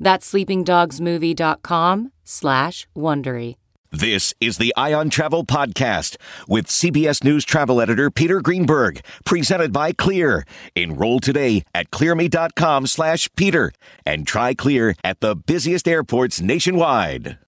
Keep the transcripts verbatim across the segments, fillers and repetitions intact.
That's sleepingdogsmovie.com slash Wondery. This is the Eye on Travel podcast with C B S News travel editor Peter Greenberg, presented by Clear. Enroll today at clearme.com slash Peter and try Clear at the busiest airports nationwide.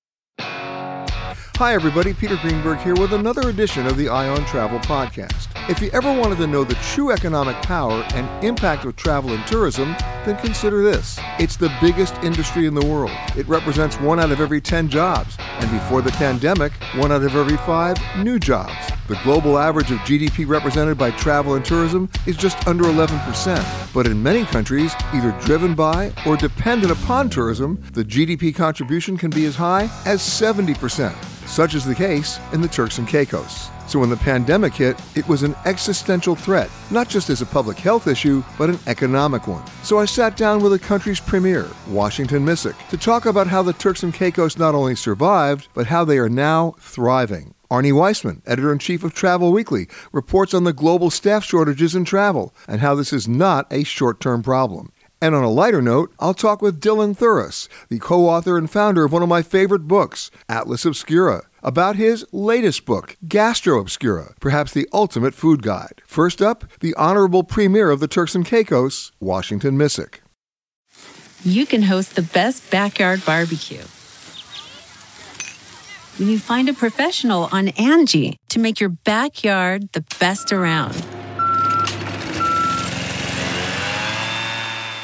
Hi, everybody. Peter Greenberg here with another edition of the Eye on Travel podcast. If you ever wanted to know the true economic power and impact of travel and tourism, then consider this. It's the biggest industry in the world. It represents one out of every ten jobs. And before the pandemic, one out of every five new jobs. The global average of G D P represented by travel and tourism is just under eleven percent. But in many countries, either driven by or dependent upon tourism, the G D P contribution can be as high as seventy percent. Such is the case in the Turks and Caicos. So when the pandemic hit, it was an existential threat, not just as a public health issue, but an economic one. So I sat down with the country's premier, Washington Misick, to talk about how the Turks and Caicos not only survived, but how they are now thriving. Arnie Weissman, editor-in-chief of Travel Weekly, reports on the global staff shortages in travel and how this is not a short-term problem. And on a lighter note, I'll talk with Dylan Thuras, the co-author and founder of one of my favorite books, Atlas Obscura, about his latest book, Gastro Obscura, perhaps the ultimate food guide. First up, the honorable premier of the Turks and Caicos, Washington Misick. You can host the best backyard barbecue when you find a professional on Angie to make your backyard the best around.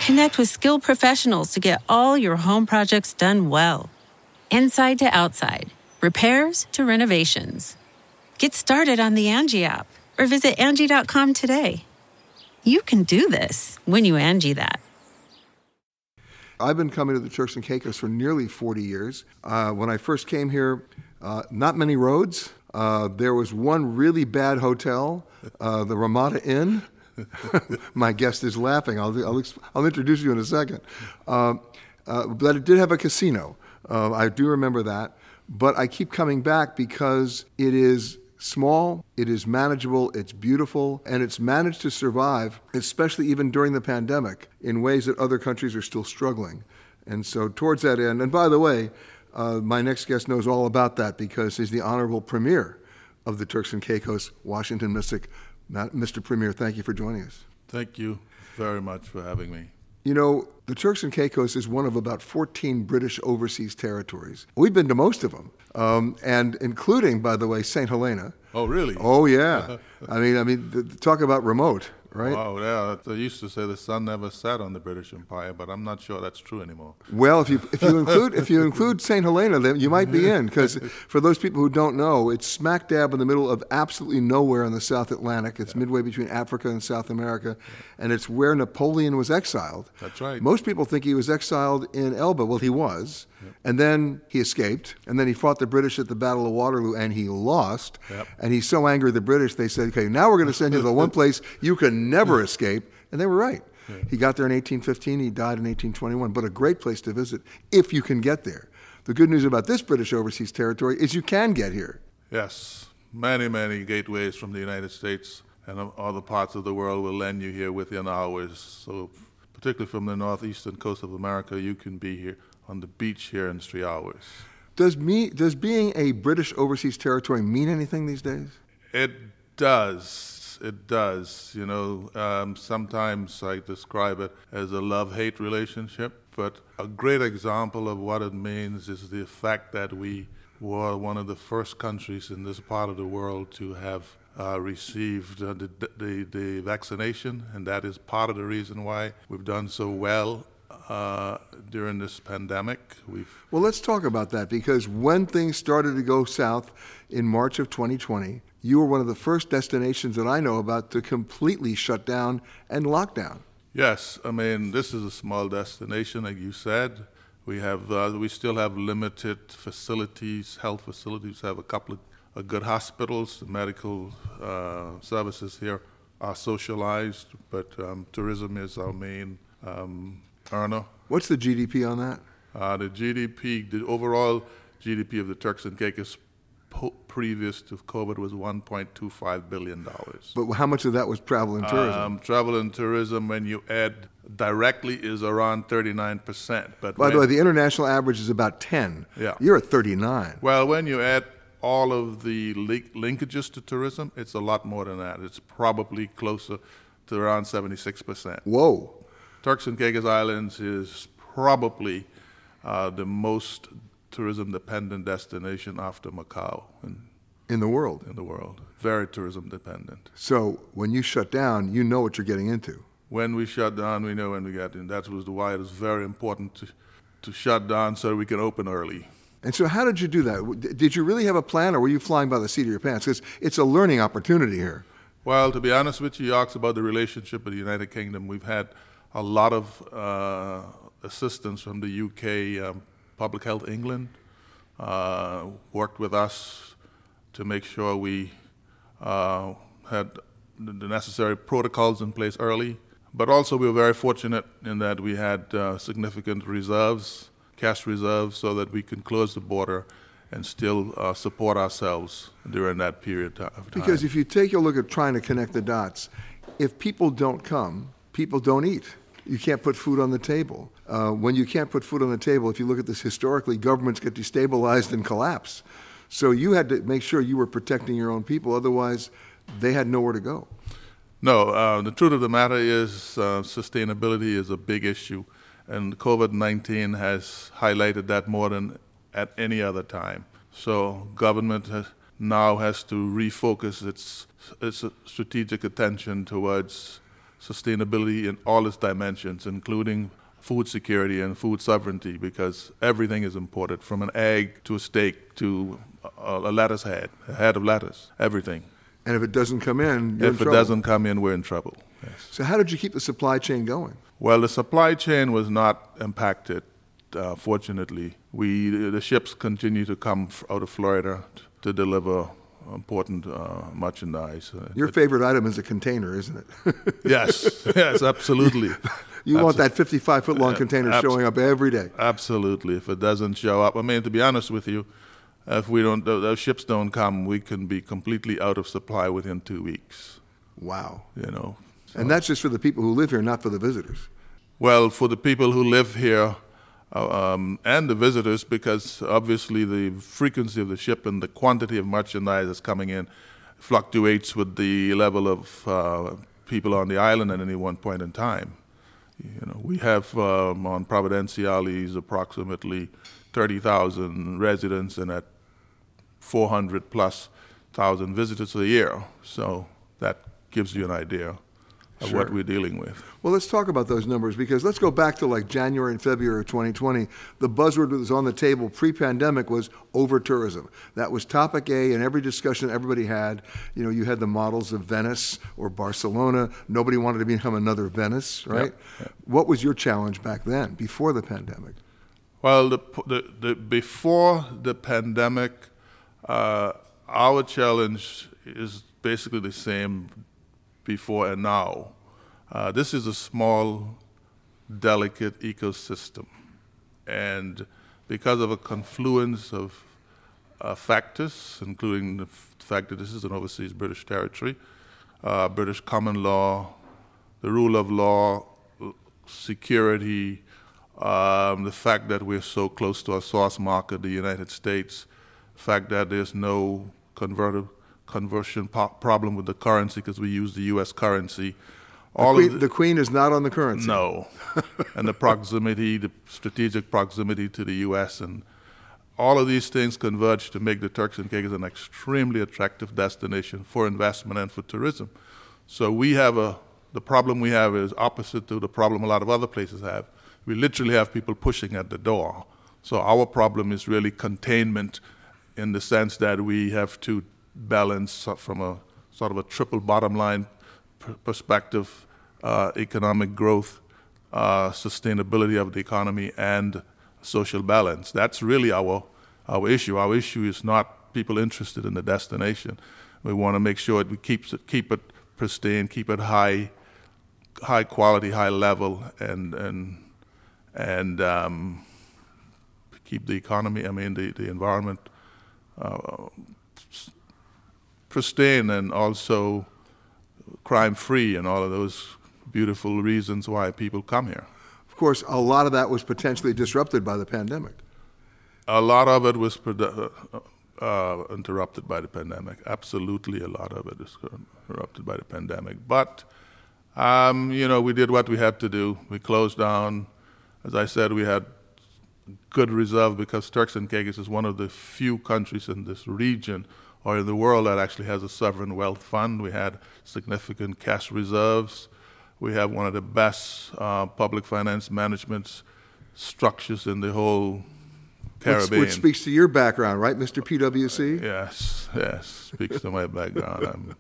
Connect with skilled professionals to get all your home projects done well. Inside to outside, repairs to renovations. Get started on the Angie app or visit Angie dot com today. You can do this when you Angie that. I've been coming to the Turks and Caicos for nearly forty years. Uh, when I first came here, uh, not many roads. Uh, there was one really bad hotel, uh, the Ramada Inn. My guest is laughing. I'll I'll, I'll introduce you in a second. Uh, uh, but it did have a casino. Uh, I do remember that. But I keep coming back because it is small, it is manageable, it's beautiful, and it's managed to survive, especially even during the pandemic, in ways that other countries are still struggling. And so towards that end, and by the way, uh, my next guest knows all about that because he's the honorable premier of the Turks and Caicos, Washington Misick. Mister Premier, thank you for joining us. Thank you very much for having me. You know, the Turks and Caicos is one of about fourteen British overseas territories. We've been to most of them, um, and including, by the way, Saint Helena. Oh, really? Oh, yeah. I mean, I mean, th- talk about remote, right? Oh, yeah. They used to say the sun never set on the British Empire, but I'm not sure that's true anymore. Well, if you if you include if you include Saint Helena, then you might be in, because for those people who don't know, it's smack dab in the middle of absolutely nowhere in the South Atlantic. It's yeah. midway between Africa and South America, and it's where Napoleon was exiled. That's right. Most people think he was exiled in Elba. Well, he was. Yep. And then he escaped, and then he fought the British at the Battle of Waterloo, and he lost. Yep. And he's so angry at the British, they said, okay, now we're going to send you to the one place you can never escape. And they were right. Yeah. He got there in eighteen fifteen, he died in eighteen twenty-one, but a great place to visit if you can get there. The good news about this British overseas territory is you can get here. Yes, many, many gateways from the United States and other parts of the world will land you here within hours. So particularly from the northeastern coast of America, you can be here on the beach here in three hours. Does me does being a British overseas territory mean anything these days? It does. It does. You know, um, sometimes I describe it as a love-hate relationship, but a great example of what it means is the fact that we were one of the first countries in this part of the world to have Uh, received uh, the, the the vaccination, and that is part of the reason why we've done so well uh, during this pandemic. We've well, let's talk about that, because when things started to go south in March of twenty twenty, you were one of the first destinations that I know about to completely shut down and lock down. Yes, I mean, this is a small destination, like you said. We have uh, we still have limited facilities, health facilities. Have a couple of good hospitals, the medical uh, services here are socialized, but um, tourism is our main um, earner. What's the G D P on that? Uh, the G D P, the overall G D P of the Turks and Caicos po- previous to COVID was one point two five billion dollars. But how much of that was travel and tourism? Um, travel and tourism, when you add directly, is around thirty-nine percent. But by the way, the international average is about ten. Yeah. You're at thirty-nine. Well, when you add all of the link- linkages to tourism, it's a lot more than that. It's probably closer to around seventy-six percent. Whoa. Turks and Caicos Islands is probably uh, the most tourism-dependent destination after Macau. And in the world? In the world. Very tourism-dependent. So when you shut down, you know what you're getting into. When we shut down, we know when we got in. That was why it was very important to, to shut down so we can open early. And so how did you do that? Did you really have a plan, or were you flying by the seat of your pants? Because it's a learning opportunity here. Well, to be honest with you, you asked about the relationship with the United Kingdom. We've had a lot of uh, assistance from the U K, um, Public Health England, uh, worked with us to make sure we uh, had the necessary protocols in place early. But also we were very fortunate in that we had uh, significant reserves, cash reserves, so that we can close the border and still uh, support ourselves during that period of time. Because if you take a look at trying to connect the dots, if people don't come, people don't eat. You can't put food on the table. Uh, when you can't put food on the table, if you look at this historically, governments get destabilized and collapse. So you had to make sure you were protecting your own people, otherwise they had nowhere to go. No, uh, the truth of the matter is uh, sustainability is a big issue. And COVID nineteen has highlighted that more than at any other time. So government has, now has to refocus its, its strategic attention towards sustainability in all its dimensions, including food security and food sovereignty, because everything is imported, from an egg to a steak to a, a lettuce head, a head of lettuce, everything. And if it doesn't come in, you're in trouble. If it doesn't come in, we're in trouble. Yes. So how did you keep the supply chain going? Well, the supply chain was not impacted, uh, fortunately. We the ships continue to come out of Florida to deliver important uh, merchandise. Your favorite it, item is a container, isn't it? yes, yes, absolutely. You absolutely. want that fifty-five foot long container uh, abso- showing up every day. Absolutely. If it doesn't show up, I mean, to be honest with you, if we don't, those ships don't come, we can be completely out of supply within two weeks. Wow. You know. So. And that's just for the people who live here, not for the visitors. Well, for the people who live here uh, um, and the visitors, because obviously the frequency of the ship and the quantity of merchandise that's coming in fluctuates with the level of uh, people on the island at any one point in time. You know, we have um, on Providenciales approximately thirty thousand residents and at four hundred plus thousand visitors a year. So that gives you an idea of sure. what we're dealing with. Well, let's talk about those numbers, because let's go back to like January and February of twenty twenty. The buzzword that was on the table pre-pandemic was over-tourism. That was topic A in every discussion everybody had. You know, you had the models of Venice or Barcelona. Nobody wanted to become another Venice, right? Yep. Yep. What was your challenge back then, before the pandemic? Well, the, the, the, before the pandemic, uh, our challenge is basically the same before and now. Uh, this is a small, delicate ecosystem. And because of a confluence of uh, factors, including the fact that this is an overseas British territory, uh, British common law, the rule of law, security, Um, the fact that we're so close to our source market, the United States, the fact that there's no converter, conversion po- problem with the currency because we use the U S currency. All the, queen, of the, the Queen is not on the currency. No. And the proximity, the strategic proximity to the U S, and all of these things converge to make the Turks and Caicos an extremely attractive destination for investment and for tourism. So we have a, the problem we have is opposite to the problem a lot of other places have. We literally have people pushing at the door. So our problem is really containment, in the sense that we have to balance from a sort of a triple bottom line perspective, uh, economic growth, uh, sustainability of the economy, and social balance. That's really our our issue. Our issue is not people interested in the destination. We want to make sure that we keep keep it pristine, keep it high, high quality, high level, and and. and um, keep the economy, I mean, the, the environment uh, pristine, and also crime-free, and all of those beautiful reasons why people come here. Of course, a lot of that was potentially disrupted by the pandemic. A lot of it was produ- uh, uh, interrupted by the pandemic. Absolutely a lot of it is interrupted by the pandemic. But, um, you know, we did what we had to do. We closed down. As I said, we had good reserve because Turks and Caicos is one of the few countries in this region or in the world that actually has a sovereign wealth fund. We had significant cash reserves. We have one of the best uh, public finance management structures in the whole Caribbean. Which, which speaks to your background, right, Mister P W C? Uh, yes, yes, speaks to my background. I'm,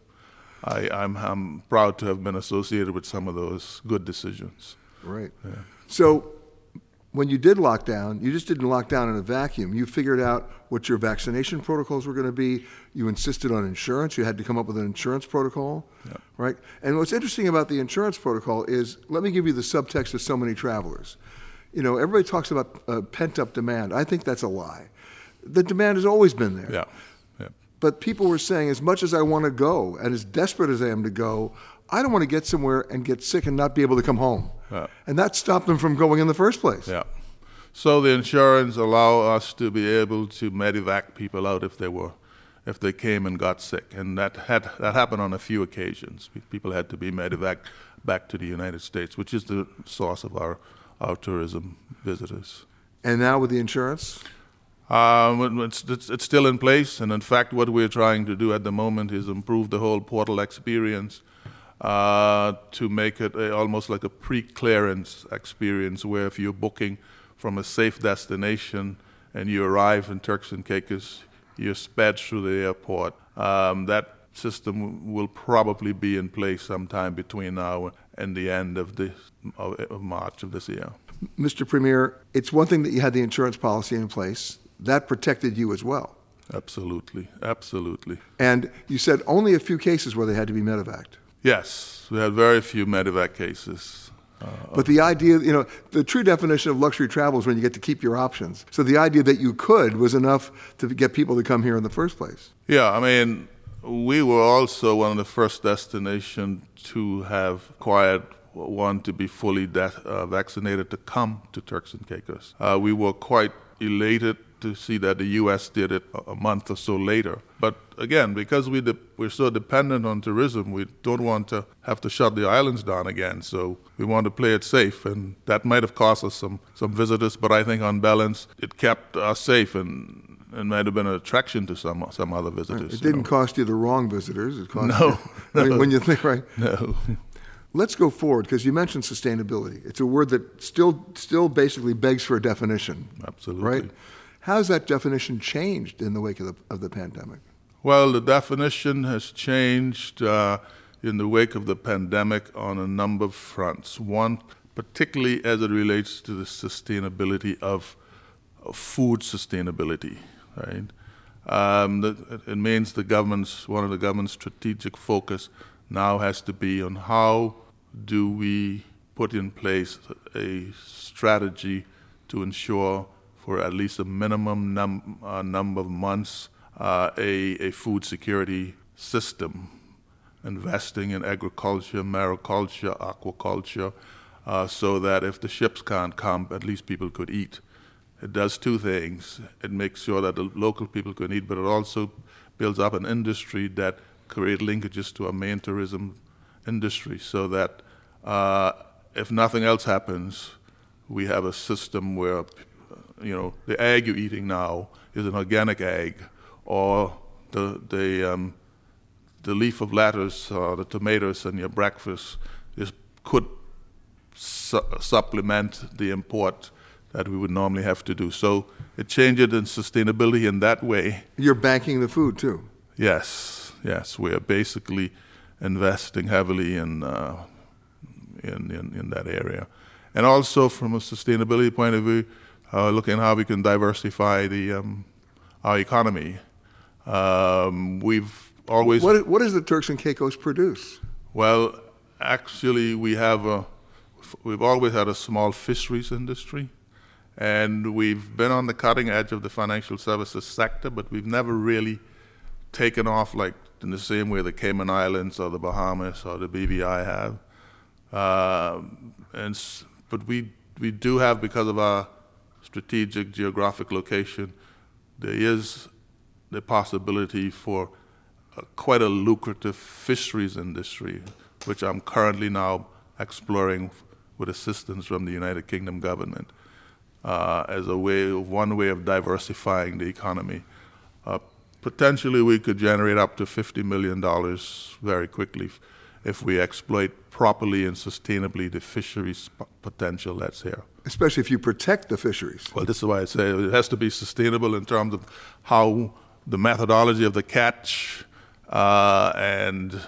I, I'm, I'm proud to have been associated with some of those good decisions. Right. Yeah. So, when you did lock down, you just didn't lock down in a vacuum. You figured out what your vaccination protocols were going to be. You insisted on insurance. You had to come up with an insurance protocol, yeah. right? And what's interesting about the insurance protocol is, let me give you the subtext of so many travelers. You know, everybody talks about uh, pent-up demand. I think that's a lie. The demand has always been there. Yeah. Yeah. But people were saying, as much as I want to go and as desperate as I am to go, I don't want to get somewhere and get sick and not be able to come home. Yeah. And that stopped them from going in the first place. Yeah. So the insurance allow us to be able to medevac people out if they were, if they came and got sick, and that had that happened on a few occasions. People had to be medevac back to the United States, which is the source of our, our tourism visitors. And now with the insurance, um, it's, it's it's still in place, and in fact, what we're trying to do at the moment is improve the whole portal experience. Uh, to make it a, almost like a pre-clearance experience, where if you're booking from a safe destination and you arrive in Turks and Caicos, you're sped through the airport. Um, that system will probably be in place sometime between now and the end of this of, of March of this year. Mister Premier, it's one thing that you had the insurance policy in place. That protected you as well. Absolutely, absolutely. And you said only a few cases where they had to be medevaced. Yes, we had very few medevac cases. Uh, but the idea, you know, the true definition of luxury travel is when you get to keep your options. So the idea that you could was enough to get people to come here in the first place. Yeah, I mean, we were also one of the first destinations to have acquired one to be fully de- uh, vaccinated to come to Turks and Caicos. Uh, we were quite elated to see that the U S did it a month or so later. But again, because we de- we're so dependent on tourism, we don't want to have to shut the islands down again. So we want to play it safe, and that might have cost us some, some visitors, but I think on balance, it kept us safe, and it might have been an attraction to some some other visitors. It didn't know. cost you the wrong visitors. It cost no, you, I mean, no. When you think, right? No. Let's go forward, because you mentioned sustainability. It's a word that still still basically begs for a definition. Absolutely. Right? How's that definition changed in the wake of the, of the pandemic? Well, the definition has changed uh, in the wake of the pandemic on a number of fronts. One, particularly as it relates to the sustainability of, of food sustainability, right? Um, the, it means the government's, one of the government's strategic focus now has to be on how do we put in place a strategy to ensure for at least a minimum num- uh, number of months, uh, a, a food security system, investing in agriculture, mariculture, aquaculture, uh, so that if the ships can't come, at least people could eat. It does two things. It makes sure that the local people can eat, but it also builds up an industry that creates linkages to our main tourism industry so that uh, if nothing else happens, we have a system where you know, the egg you're eating now is an organic egg, or the the um, the leaf of lettuce or the tomatoes in your breakfast is could su- supplement the import that we would normally have to do. So it changes in sustainability in that way. You're banking the food too. Yes, yes, we are basically investing heavily in uh, in, in in that area, and also from a sustainability point of view. Uh, looking at how we can diversify the um, our economy. Um, we've always... What, what does the Turks and Caicos produce? Well, actually, we have a, we've always had a small fisheries industry, and we've been on the cutting edge of the financial services sector, but we've never really taken off like in the same way the Cayman Islands or the Bahamas or the B V I have. Uh, and but we we do have, because of our strategic geographic location, there is the possibility for a, quite a lucrative fisheries industry, which I'm currently now exploring with assistance from the United Kingdom government uh, as a way, one way of diversifying the economy. Uh, potentially, we could generate up to fifty million dollars very quickly if we exploit properly and sustainably the fisheries potential that's here. Especially if you protect the fisheries. Well, this is why I say it has to be sustainable in terms of how the methodology of the catch uh, and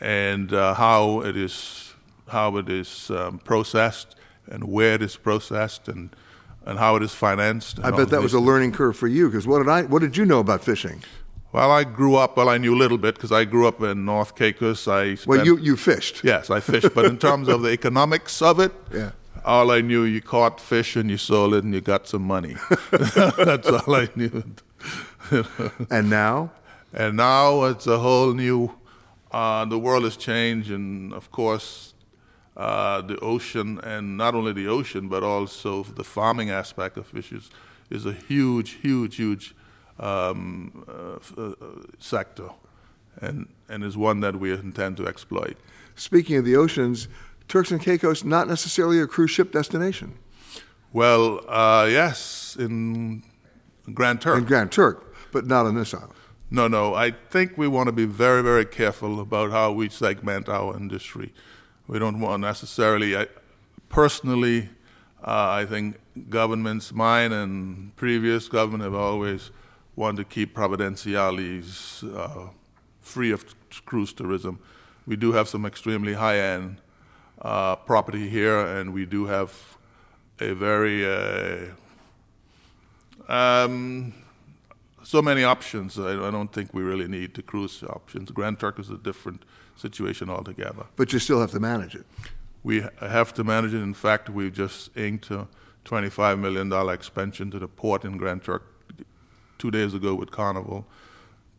and uh, how it is how it is um, processed and where it is processed and and how it is financed. I bet that was a learning curve for you, because what did I what did you know about fishing? Well, I grew up, well, I knew a little bit, because I grew up in North Caicos. I spent, well, you, you fished. Yes, I fished, but in terms of the economics of it, yeah. All I knew, you caught fish and you sold it and you got some money. That's all I knew. And now? And now it's a whole new, uh, the world has changed, and of course uh, the ocean, and not only the ocean, but also the farming aspect of fishes is a huge, huge, huge Um, uh, uh, sector, and and is one that we intend to exploit. Speaking of the oceans, Turks and Caicos not necessarily a cruise ship destination. Well, uh, yes, in Grand Turk. In Grand Turk, but not on this island. No, no. I think we want to be very, very careful about how we segment our industry. We don't want necessarily. I, personally, uh, I think governments, mine and previous government, have always want to keep Providenciales uh, free of cruise tourism. We do have some extremely high-end uh, property here, and we do have a very uh, um, so many options. I, I don't think we really need the cruise options. Grand Turk is a different situation altogether. But you still have to manage it. We have to manage it. In fact, we've just inked a twenty-five million dollars expansion to the port in Grand Turk two days ago with Carnival.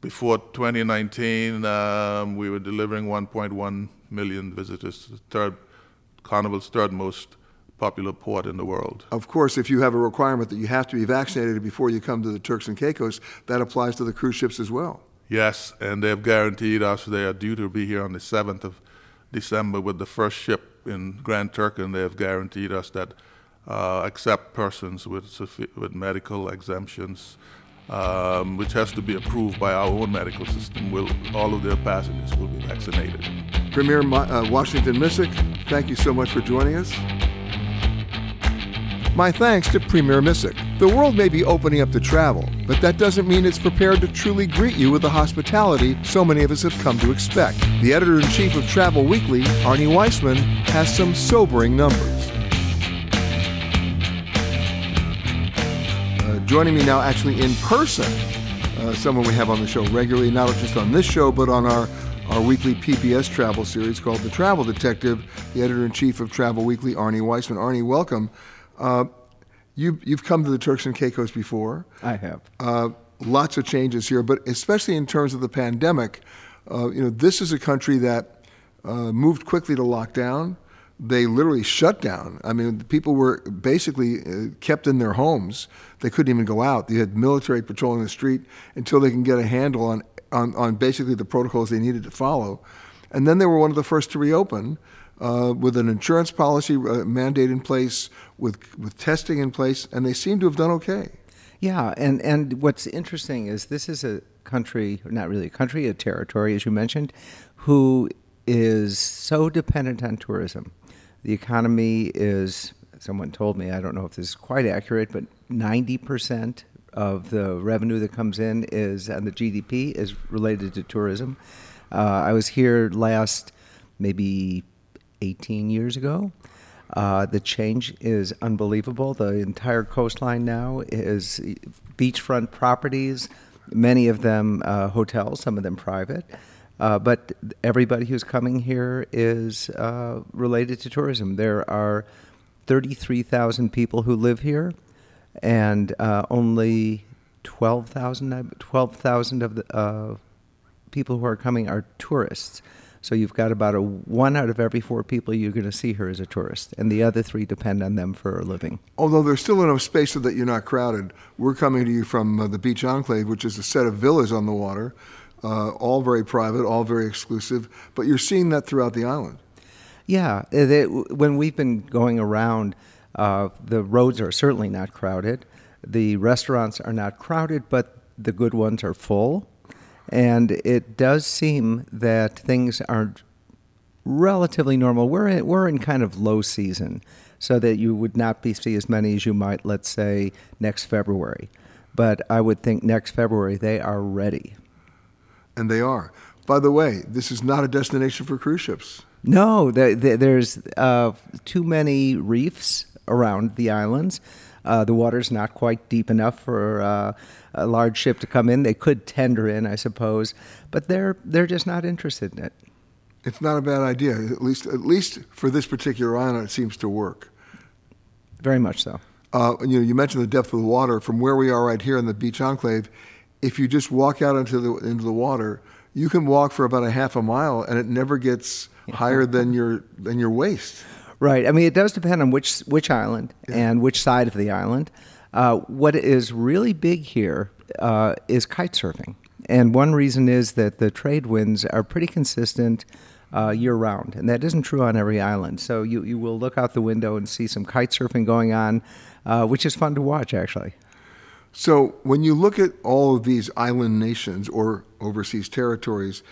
Before twenty nineteen, um, we were delivering one point one million visitors to third, Carnival's third most popular port in the world. Of course, if you have a requirement that you have to be vaccinated before you come to the Turks and Caicos, that applies to the cruise ships as well. Yes, and they've guaranteed us they are due to be here on the seventh of December with the first ship in Grand Turk, and they've guaranteed us that uh, except persons with with medical exemptions, Um, which has to be approved by our own medical system, will all of their passengers will be vaccinated. Premier uh, Washington Misick, thank you so much for joining us. My thanks to Premier Misick. The world may be opening up to travel, but that doesn't mean it's prepared to truly greet you with the hospitality so many of us have come to expect. The editor-in-chief of Travel Weekly, Arnie Weissman, has some sobering numbers. Joining me now actually in person, uh, someone we have on the show regularly, not just on this show, but on our, our weekly P B S travel series called The Travel Detective, the editor-in-chief of Travel Weekly, Arnie Weissman. Arnie, welcome. Uh, you, you've come to the Turks and Caicos before. I have. Uh, lots of changes here, but especially in terms of the pandemic, uh, you know, this is a country that uh, moved quickly to lockdown. They literally shut down. I mean, people were basically kept in their homes. They couldn't even go out. You had military patrolling the street until they can get a handle on, on, on basically the protocols they needed to follow. And then they were one of the first to reopen uh, with an insurance policy uh, mandate in place, with with testing in place, and they seem to have done okay. Yeah, and, and what's interesting is this is a country, not really a country, a territory, as you mentioned, who is so dependent on tourism. The economy is, someone told me, I don't know if this is quite accurate, but ninety percent of the revenue that comes in is, and the G D P is related to tourism. Uh, I was here last maybe eighteen years ago. Uh, the change is unbelievable. The entire coastline now is beachfront properties, many of them uh, hotels, some of them private. Uh, but everybody who's coming here is uh, related to tourism. There are thirty-three thousand people who live here, and uh, only twelve thousand of the uh, people who are coming are tourists. So you've got about a one out of every four people you're going to see here is a tourist, and the other three depend on them for a living. Although there's still enough space so that you're not crowded. We're coming to you from uh, the Beach Enclave, which is a set of villas on the water. Uh, all very private, all very exclusive, but you're seeing that throughout the island. Yeah, they, when we've been going around, uh, the roads are certainly not crowded. The restaurants are not crowded, but the good ones are full. And it does seem that things are relatively normal. We're in, we're in kind of low season, so that you would not be see as many as you might, let's say, next February. But I would think next February they are ready. And they are. By the way, this is not a destination for cruise ships. No, there, there, there's uh, too many reefs around the islands. Uh, the water's not quite deep enough for uh, a large ship to come in. They could tender in, I suppose, but they're they're just not interested in it. It's not a bad idea. At least at least for this particular island, it seems to work. Very much so. Uh, you know, you mentioned the depth of the water. From where we are right here in the Beach Enclave, if you just walk out into the into the water, you can walk for about a half a mile, and it never gets yeah. higher than your than your waist. Right. I mean, it does depend on which which island yeah. and which side of the island. Uh, what is really big here uh, is kite surfing, and one reason is that the trade winds are pretty consistent uh, year round, and that isn't true on every island. So you you will look out the window and see some kite surfing going on, uh, which is fun to watch, actually. So when you look at all of these island nations or overseas territories,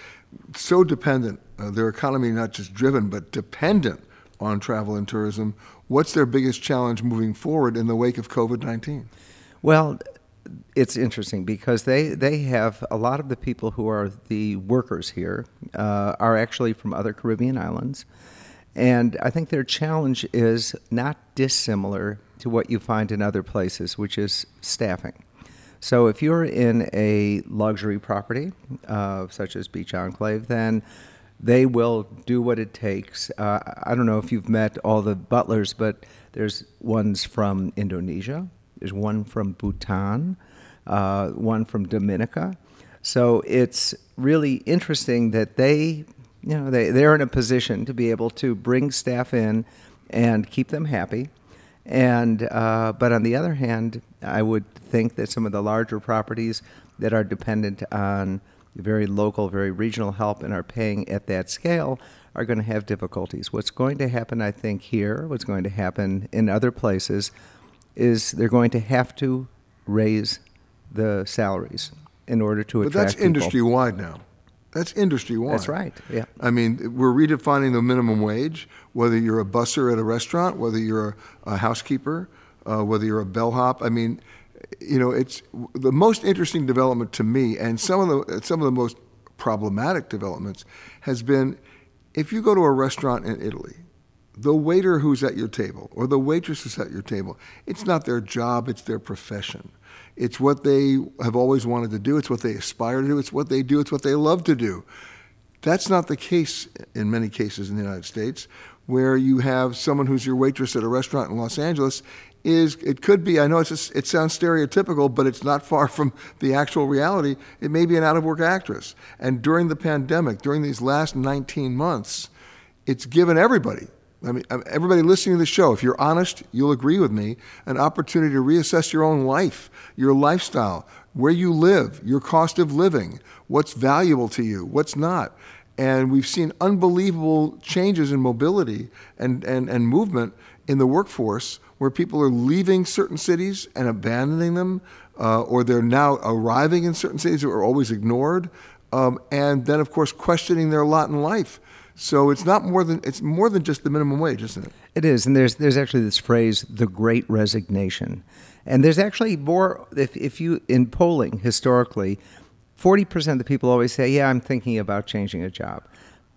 so dependent, uh, their economy not just driven but dependent on travel and tourism, what's their biggest challenge moving forward in the wake of covid nineteen? Well, it's interesting because they, they have a lot of the people who are the workers here uh, are actually from other Caribbean islands. And I think their challenge is not dissimilar to what you find in other places, which is staffing. So if you're in a luxury property, uh, such as Beach Enclave, then they will do what it takes. Uh, I don't know if you've met all the butlers, but there's ones from Indonesia. There's one from Bhutan, uh, one from Dominica. So it's really interesting that they, you know, they, they're in a position to be able to bring staff in and keep them happy. And uh, but on the other hand, I would think that some of the larger properties that are dependent on very local, very regional help and are paying at that scale are going to have difficulties. What's going to happen, I think, here, what's going to happen in other places, is they're going to have to raise the salaries in order to attract people. But that's industry-wide now. That's industry-wide. That's right, yeah. I mean, we're redefining the minimum wage, whether you're a busser at a restaurant, whether you're a, a housekeeper, uh, whether you're a bellhop. I mean, you know, it's the most interesting development to me, and some of the some of the most problematic developments has been if you go to a restaurant in Italy, the waiter who's at your table or the waitress who's at your table, it's not their job, it's their profession. It's what they have always wanted to do. It's what they aspire to do. It's what they do. It's what they love to do. That's not the case in many cases in the United States, where you have someone who's your waitress at a restaurant in Los Angeles. Is it could be, I know it's just, it sounds stereotypical, but it's not far from the actual reality. It may be an out-of-work actress. And during the pandemic, during these last nineteen months, it's given everybody, I mean, everybody listening to the show, if you're honest, you'll agree with me, an opportunity to reassess your own life, your lifestyle, where you live, your cost of living, what's valuable to you, what's not. And we've seen unbelievable changes in mobility and, and, and movement in the workforce, where people are leaving certain cities and abandoning them, uh, or they're now arriving in certain cities that were always ignored, um, and then, of course, questioning their lot in life. So it's not more than it's more than just the minimum wage, isn't it? It is, and there's there's actually this phrase, the Great Resignation, and there's actually more. If if you in polling historically, forty percent of the people always say, "Yeah, I'm thinking about changing a job,"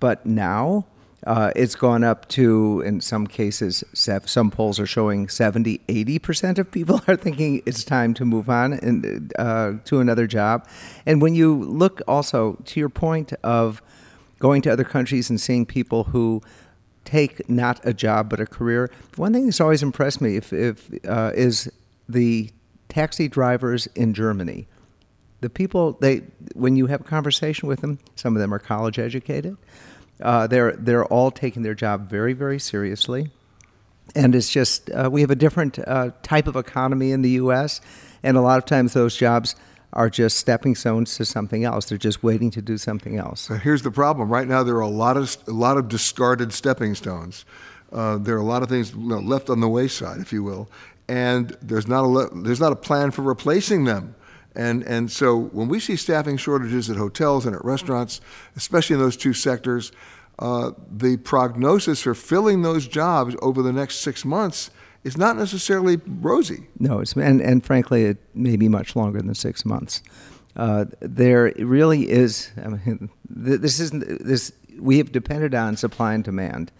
but now. Uh, it's gone up to, in some cases, some polls are showing seventy, eighty percent of people are thinking it's time to move on and uh, to another job. And when you look also to your point of going to other countries and seeing people who take not a job but a career, one thing that's always impressed me if, if uh, is the taxi drivers in Germany. The people, they when you have a conversation with them, some of them are college educated. Uh, they're they're all taking their job very, very seriously. And it's just, uh, we have a different uh, type of economy in the U S, and a lot of times those jobs are just stepping stones to something else. They're just waiting to do something else. Here's the problem. Right now there are a lot of, a lot of discarded stepping stones. Uh, there are a lot of things you know, left on the wayside, if you will, and there's not a le- there's not a plan for replacing them. And and so when we see staffing shortages at hotels and at restaurants, especially in those two sectors, uh, the prognosis for filling those jobs over the next six months is not necessarily rosy. No, it's and, and frankly, it may be much longer than six months. Uh, there really is. I mean, this isn't this. We have depended on supply and demand,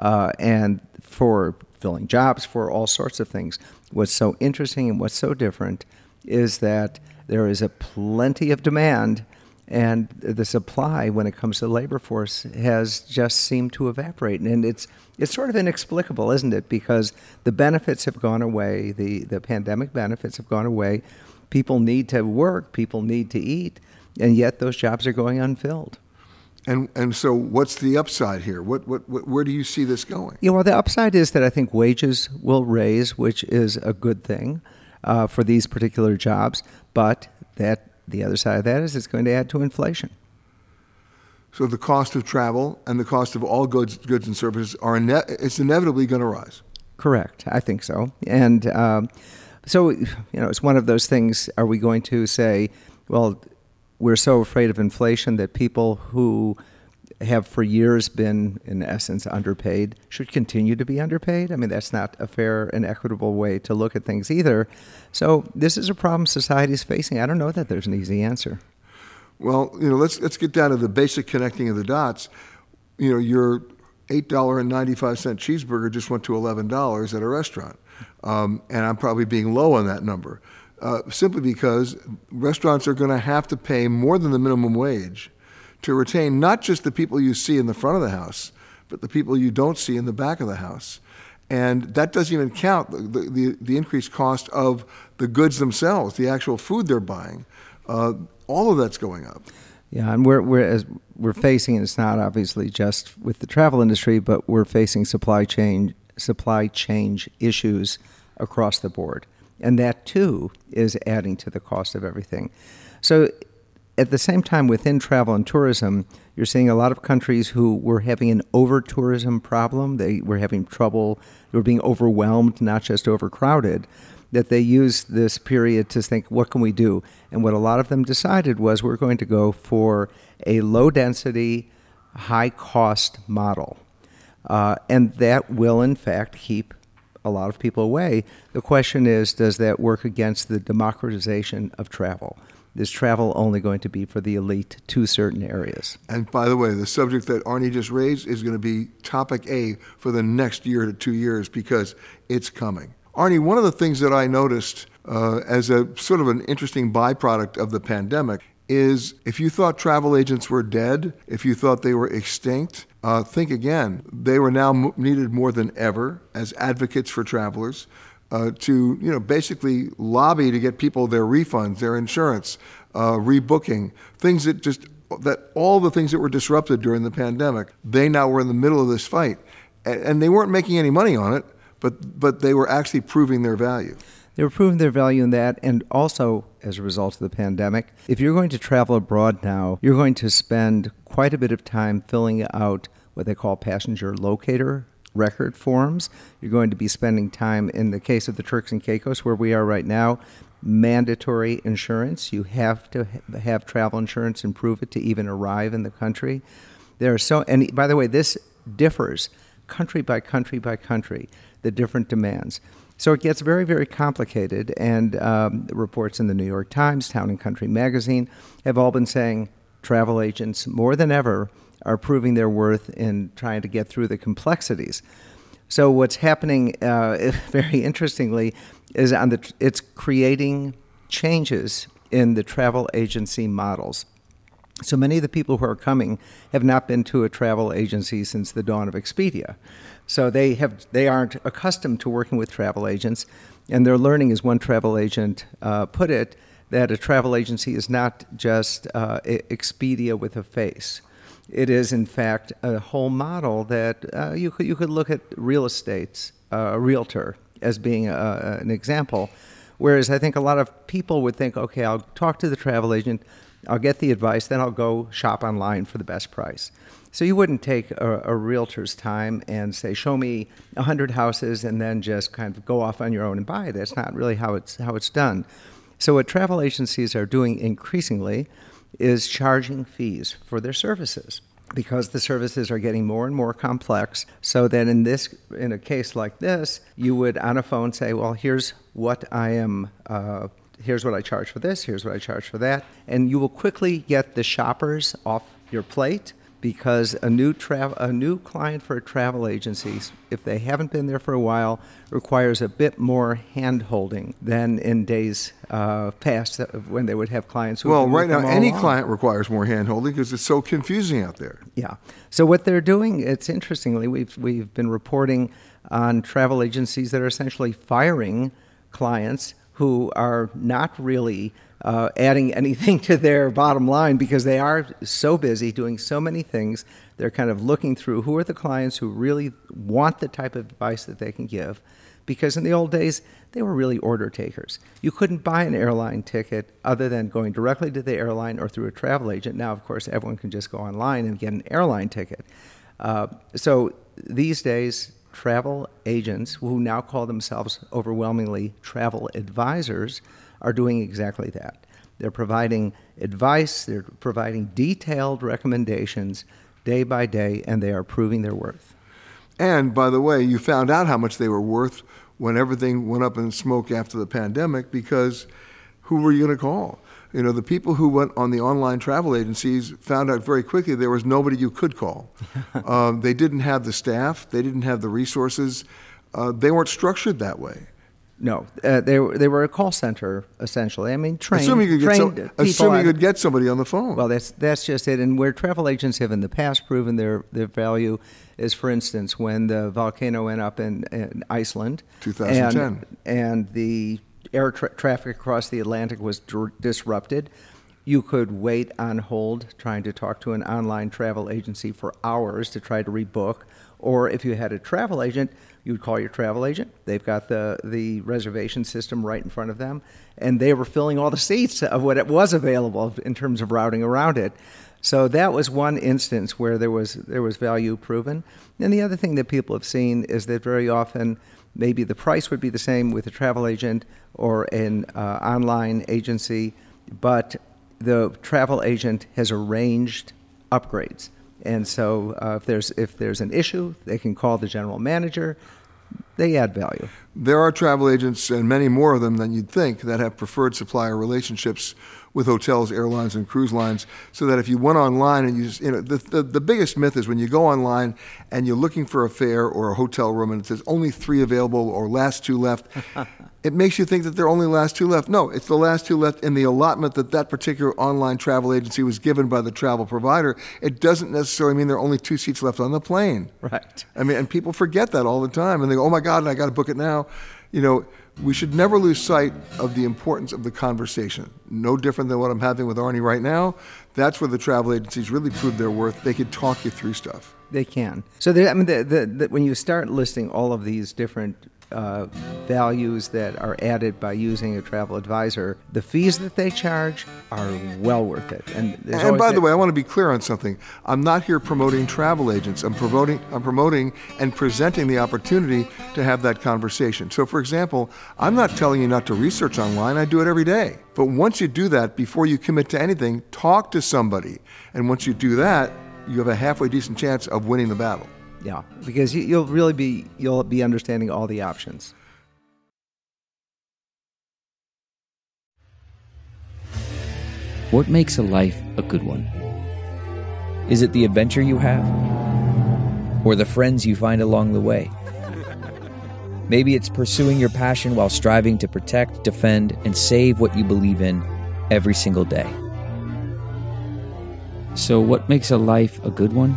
uh, and for filling jobs, for all sorts of things. What's so interesting and what's so different is that there is a plenty of demand, and the supply when it comes to the labor force has just seemed to evaporate. And it's it's sort of inexplicable, isn't it? Because the benefits have gone away, the, the pandemic benefits have gone away. People need to work, people need to eat, and yet those jobs are going unfilled. And and so what's the upside here? What, what what where do you see this going? Yeah, well, the upside is that I think wages will raise, which is a good thing. Uh, for these particular jobs, but that the other side of that is it's going to add to inflation. So the cost of travel and the cost of all goods, goods and services are ine- it's inevitably going to rise. Correct, I think so. And um, so you know, it's one of those things. Are we going to say, well, we're so afraid of inflation that people who have for years been, in essence, underpaid, should continue to be underpaid. I mean, that's not a fair and equitable way to look at things either. So this is a problem society is facing. I don't know that there's an easy answer. Well, you know, let's let's get down to the basic connecting of the dots. You know, your eight dollars and ninety-five cents cheeseburger just went to eleven dollars at a restaurant. Um, and I'm probably being low on that number, uh, simply because restaurants are going to have to pay more than the minimum wage to retain not just the people you see in the front of the house, but the people you don't see in the back of the house. And that doesn't even count the the, the increased cost of the goods themselves, the actual food they're buying. Uh, all of that's going up. Yeah, and we're we're as we're facing, and it's not obviously just with the travel industry, but we're facing supply chain supply chain issues across the board, and that too is adding to the cost of everything. So, at the same time, within travel and tourism, you're seeing a lot of countries who were having an over tourism problem. They were having trouble. They were being overwhelmed, not just overcrowded. That they used this period to think, what can we do? And what a lot of them decided was, we're going to go for a low-density, high-cost model. Uh, and that will, in fact, keep a lot of people away. The question is, does that work against the democratization of travel? Is travel only going to be for the elite to certain areas? And by the way, the subject that Arnie just raised is going to be topic A for the next year to two years, because it's coming. Arnie, one of the things that I noticed uh, as a sort of an interesting byproduct of the pandemic is, if you thought travel agents were dead, if you thought they were extinct, uh, think again. They were now m- needed more than ever as advocates for travelers uh, to, you know, basically lobby to get people their refunds, their insurance, uh, rebooking, things that just that all the things that were disrupted during the pandemic. They now were in the middle of this fight, and, and they weren't making any money on it. But but they were actually proving their value. They were proving their value in that, and also as a result of the pandemic, if you're going to travel abroad now, you're going to spend quite a bit of time filling out what they call passenger locator record forms. You're going to be spending time, in the case of the Turks and Caicos, where we are right now, mandatory insurance. You have to have travel insurance and prove it to even arrive in the country. There are so, and by the way, this differs country by country by country, the different demands. So it gets very, very complicated, and um, reports in the New York Times, Town and Country magazine, have all been saying travel agents, more than ever, are proving their worth in trying to get through the complexities. So what's happening, uh, very interestingly, is on the it's creating changes in the travel agency models. So many of the people who are coming have not been to a travel agency since the dawn of Expedia. So they have they aren't accustomed to working with travel agents, and they're learning, as one travel agent uh, put it, that a travel agency is not just uh, Expedia with a face. It is, in fact, a whole model that uh, you could you could look at real estate, uh, a realtor, as being a, an example. Whereas I think a lot of people would think, okay, I'll talk to the travel agent, I'll get the advice, then I'll go shop online for the best price. So you wouldn't take a, a realtor's time and say, show me one hundred houses, and then just kind of go off on your own and buy. That's not really how it's how it's done. So what travel agencies are doing increasingly is charging fees for their services, because the services are getting more and more complex. So then in this, in a case like this, you would on a phone say, well, here's what I am uh, here's what I charge for this, here's what I charge for that, and you will quickly get the shoppers off your plate, because a new travel, a new client for a travel agency, if they haven't been there for a while, requires a bit more hand-holding than in days uh, past when they would have clients. Who well, right now, any along. client requires more hand-holding because it's so confusing out there. Yeah. So what they're doing, it's interestingly, we've we've been reporting on travel agencies that are essentially firing clients who are not really uh, adding anything to their bottom line, because they are so busy doing so many things. They're kind of looking through who are the clients who really want the type of advice that they can give, because in the old days, they were really order takers. You couldn't buy an airline ticket other than going directly to the airline or through a travel agent. Now, of course, everyone can just go online and get an airline ticket. Uh, so these days, travel agents, who now call themselves overwhelmingly travel advisors, are doing exactly that. They're providing advice, they're providing detailed recommendations day by day, and they are proving their worth. And by the way, you found out how much they were worth when everything went up in smoke after the pandemic, because who were you going to call? You know, the people who went on the online travel agencies found out very quickly there was nobody you could call. uh, they didn't have the staff. They didn't have the resources. Uh, they weren't structured that way. No, uh, they were they were a call center essentially. I mean, trained, assuming you could get, some, assuming you could get somebody on the phone. Well, that's that's just it. And where travel agents have in the past proven their, their value is, for instance, when the volcano went up in, in Iceland, twenty ten, and, and the air tra- traffic across the Atlantic was dr- disrupted. You could wait on hold trying to talk to an online travel agency for hours to try to rebook, or if you had a travel agent, you would call your travel agent. They've got the, the reservation system right in front of them, and they were filling all the seats of what it was available in terms of routing around it. So that was one instance where there was there was value proven. And the other thing that people have seen is that very often maybe the price would be the same with a travel agent or an uh, online agency, but the travel agent has arranged upgrades. And so uh, if there's if there's an issue, they can call the general manager. They add value. There are travel agents, and many more of them than you'd think, that have preferred supplier relationships with hotels, airlines, and cruise lines, so that if you went online and you just, you know, the, the the biggest myth is when you go online and you're looking for a fare or a hotel room and it says only three available or last two left, it makes you think that there are only last two left. No, it's the last two left in the allotment that that particular online travel agency was given by the travel provider. It doesn't necessarily mean there are only two seats left on the plane. Right. I mean, and people forget that all the time, and they go, oh my God, and I got to book it now. You know, we should never lose sight of the importance of the conversation. No different than what I'm having with Arnie right now. That's where the travel agencies really prove their worth. They could talk you through stuff. They can. So there, I mean, the, the, the, when you start listing all of these different uh, values that are added by using a travel advisor, the fees that they charge are well worth it. And, and by that- the way, I want to be clear on something. I'm not here promoting travel agents. I'm promoting, I'm promoting and presenting the opportunity to have that conversation. So, for example, I'm not telling you not to research online. I do it every day. But once you do that, before you commit to anything, talk to somebody. And once you do that, you have a halfway decent chance of winning the battle. Yeah, because you'll really be you'll be understanding all the options. What makes a life a good one? Is it the adventure you have? Or the friends you find along the way? Maybe it's pursuing your passion while striving to protect, defend, and save what you believe in every single day. So what makes a life a good one?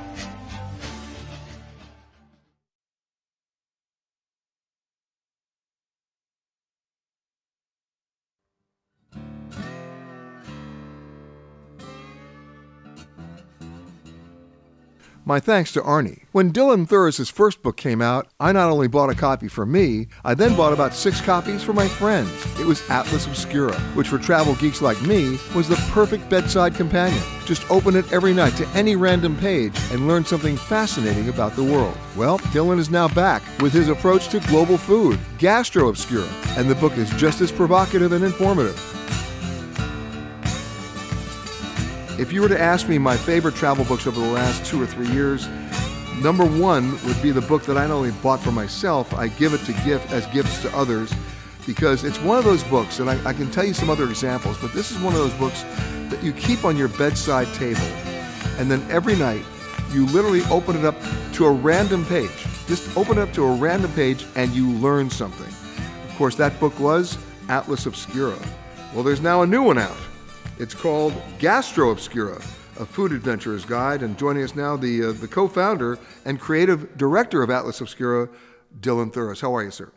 My thanks to Arnie. When Dylan Thuras' first book came out, I not only bought a copy for me, I then bought about six copies for my friends. It was Atlas Obscura, which for travel geeks like me was the perfect bedside companion. Just open it every night to any random page and learn something fascinating about the world. Well, Dylan is now back with his approach to global food, Gastro Obscura, and the book is just as provocative and informative. If you were to ask me my favorite travel books over the last two or three years, number one would be the book that I not only bought for myself, I give it to gift as gifts to others, because it's one of those books, and I, I can tell you some other examples, but this is one of those books that you keep on your bedside table, and then every night you literally open it up to a random page. Just open it up to a random page and you learn something. Of course, that book was Atlas Obscura. Well, there's now a new one out. It's called Gastro Obscura, a food adventurer's guide, and joining us now, the uh, the co-founder and creative director of Atlas Obscura, Dylan Thuras. How are you, sir?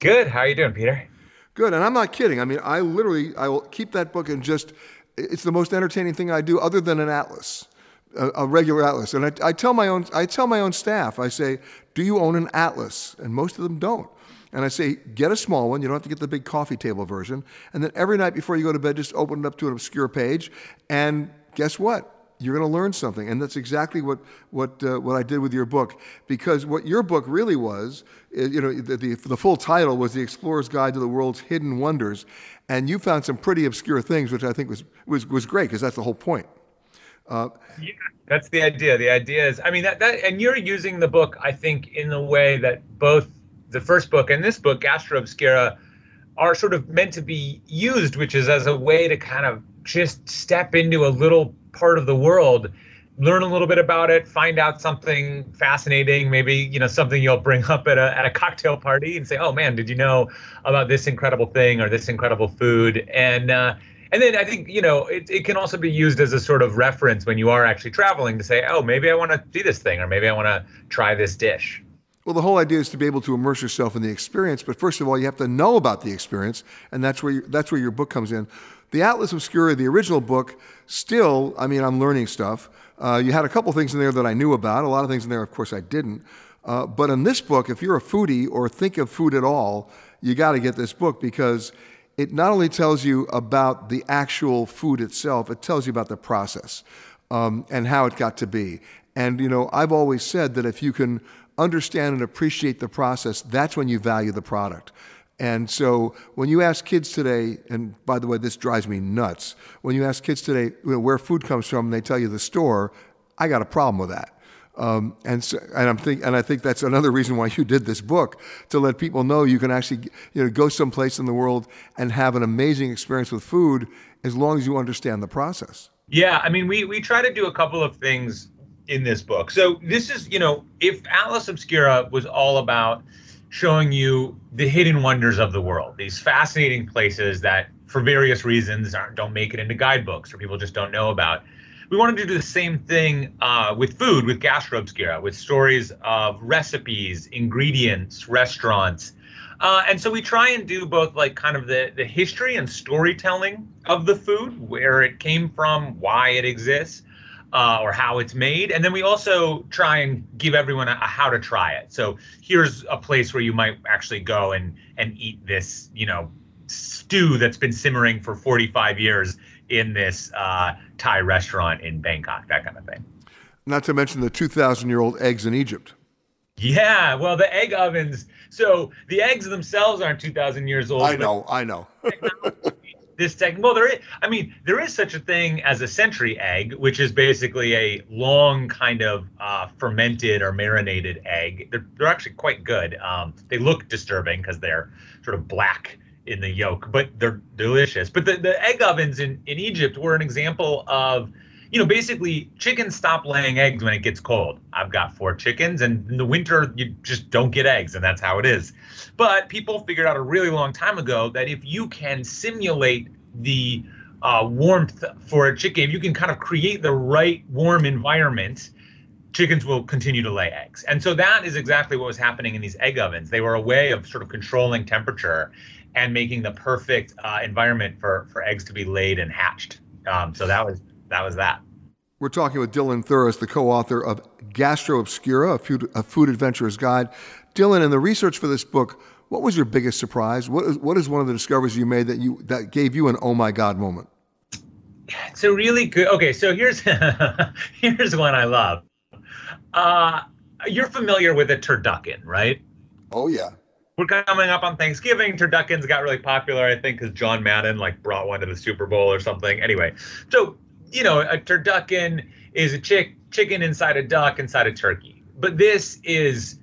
Good. How are you doing, Peter? Good, and I'm not kidding. I mean, I literally, I will keep that book and just, it's the most entertaining thing I do other than an atlas, a, a regular atlas. And I, I tell my own, I tell my own staff, I say, do you own an atlas? And most of them don't. And I say, get a small one. You don't have to get the big coffee table version. And then every night before you go to bed, just open it up to an obscure page. And guess what? you're going to learn something. And that's exactly what what uh, what I did with your book, because what your book really was, you know, the, the the full title was The Explorer's Guide to the World's Hidden Wonders, and you found some pretty obscure things, which I think was was was great, because that's the whole point. Uh, yeah, that's the idea. The idea is, I mean, that that and you're using the book, I think, in a way that both the first book and this book, Gastro Obscura, are sort of meant to be used, which is as a way to kind of just step into a little part of the world, learn a little bit about it, find out something fascinating, maybe, you know, something you'll bring up at a at a cocktail party and say, oh man, did you know about this incredible thing or this incredible food? And uh, and then I think, you know, it, it can also be used as a sort of reference when you are actually traveling to say, oh, maybe I want to do this thing, or maybe I want to try this dish. Well, the whole idea is to be able to immerse yourself in the experience, but first of all, you have to know about the experience, and that's where you, that's where your book comes in. The Atlas Obscura, the original book, still, I mean, I'm learning stuff. Uh, you had a couple things in there that I knew about, a lot of things in there, of course, I didn't. Uh, but in this book, if you're a foodie or think of food at all, you got to get this book, because it not only tells you about the actual food itself, it tells you about the process um, and how it got to be. And, you know, I've always said that if you can understand and appreciate the process, that's when you value the product. And so when you ask kids today, and by the way, this drives me nuts, when you ask kids today, you know, where food comes from, and they tell you the store, I got a problem with that. Um, and so, and I'm think, and I think that's another reason why you did this book, to let people know you can actually, you know, go someplace in the world and have an amazing experience with food as long as you understand the process. Yeah, I mean, we we try to do a couple of things in this book. So this is, you know, if Atlas Obscura was all about showing you the hidden wonders of the world, these fascinating places that for various reasons aren't, don't make it into guidebooks or people just don't know about, we wanted to do the same thing uh, with food, with Gastro Obscura, with stories of recipes, ingredients, restaurants. Uh, and so we try and do both, like, kind of the, the history and storytelling of the food, where it came from, why it exists, Uh, or how it's made. And then we also try and give everyone a, a how to try it. So here's a place where you might actually go and, and eat this, you know, stew that's been simmering for forty-five years in this uh, Thai restaurant in Bangkok, that kind of thing. Not to mention the two thousand year old eggs in Egypt. Yeah, well, the egg ovens. So the eggs themselves aren't two thousand years old. I know, I know. This tech, well, there is, I mean, there is such a thing as a century egg, which is basically a long kind of uh, fermented or marinated egg. They're, they're actually quite good. Um, they look disturbing because they're sort of black in the yolk, but they're delicious. But the, the egg ovens in, in Egypt were an example of, you know, basically chickens stop laying eggs when it gets cold. I've got four chickens, and in the winter, you just don't get eggs, and that's how it is. But people figured out a really long time ago that if you can simulate the uh, warmth for a chicken, if you can kind of create the right warm environment, chickens will continue to lay eggs. And so that is exactly what was happening in these egg ovens. They were a way of sort of controlling temperature and making the perfect uh, environment for, for eggs to be laid and hatched. Um, so that was... That was that. We're talking with Dylan Thuras, the co-author of Gastro Obscura, a food, a food adventurer's guide. Dylan, in the research for this book, what was your biggest surprise? What is, what is one of the discoveries you made that you that gave you an oh my God moment? It's a really good. Okay, so here's here's one I love. Uh, you're familiar with a turducken, right? Oh yeah. We're coming up on Thanksgiving. Turduckens got really popular, I think, because John Madden like brought one to the Super Bowl or something. Anyway, so. You know, a turducken is a chick, chicken inside a duck inside a turkey. But this is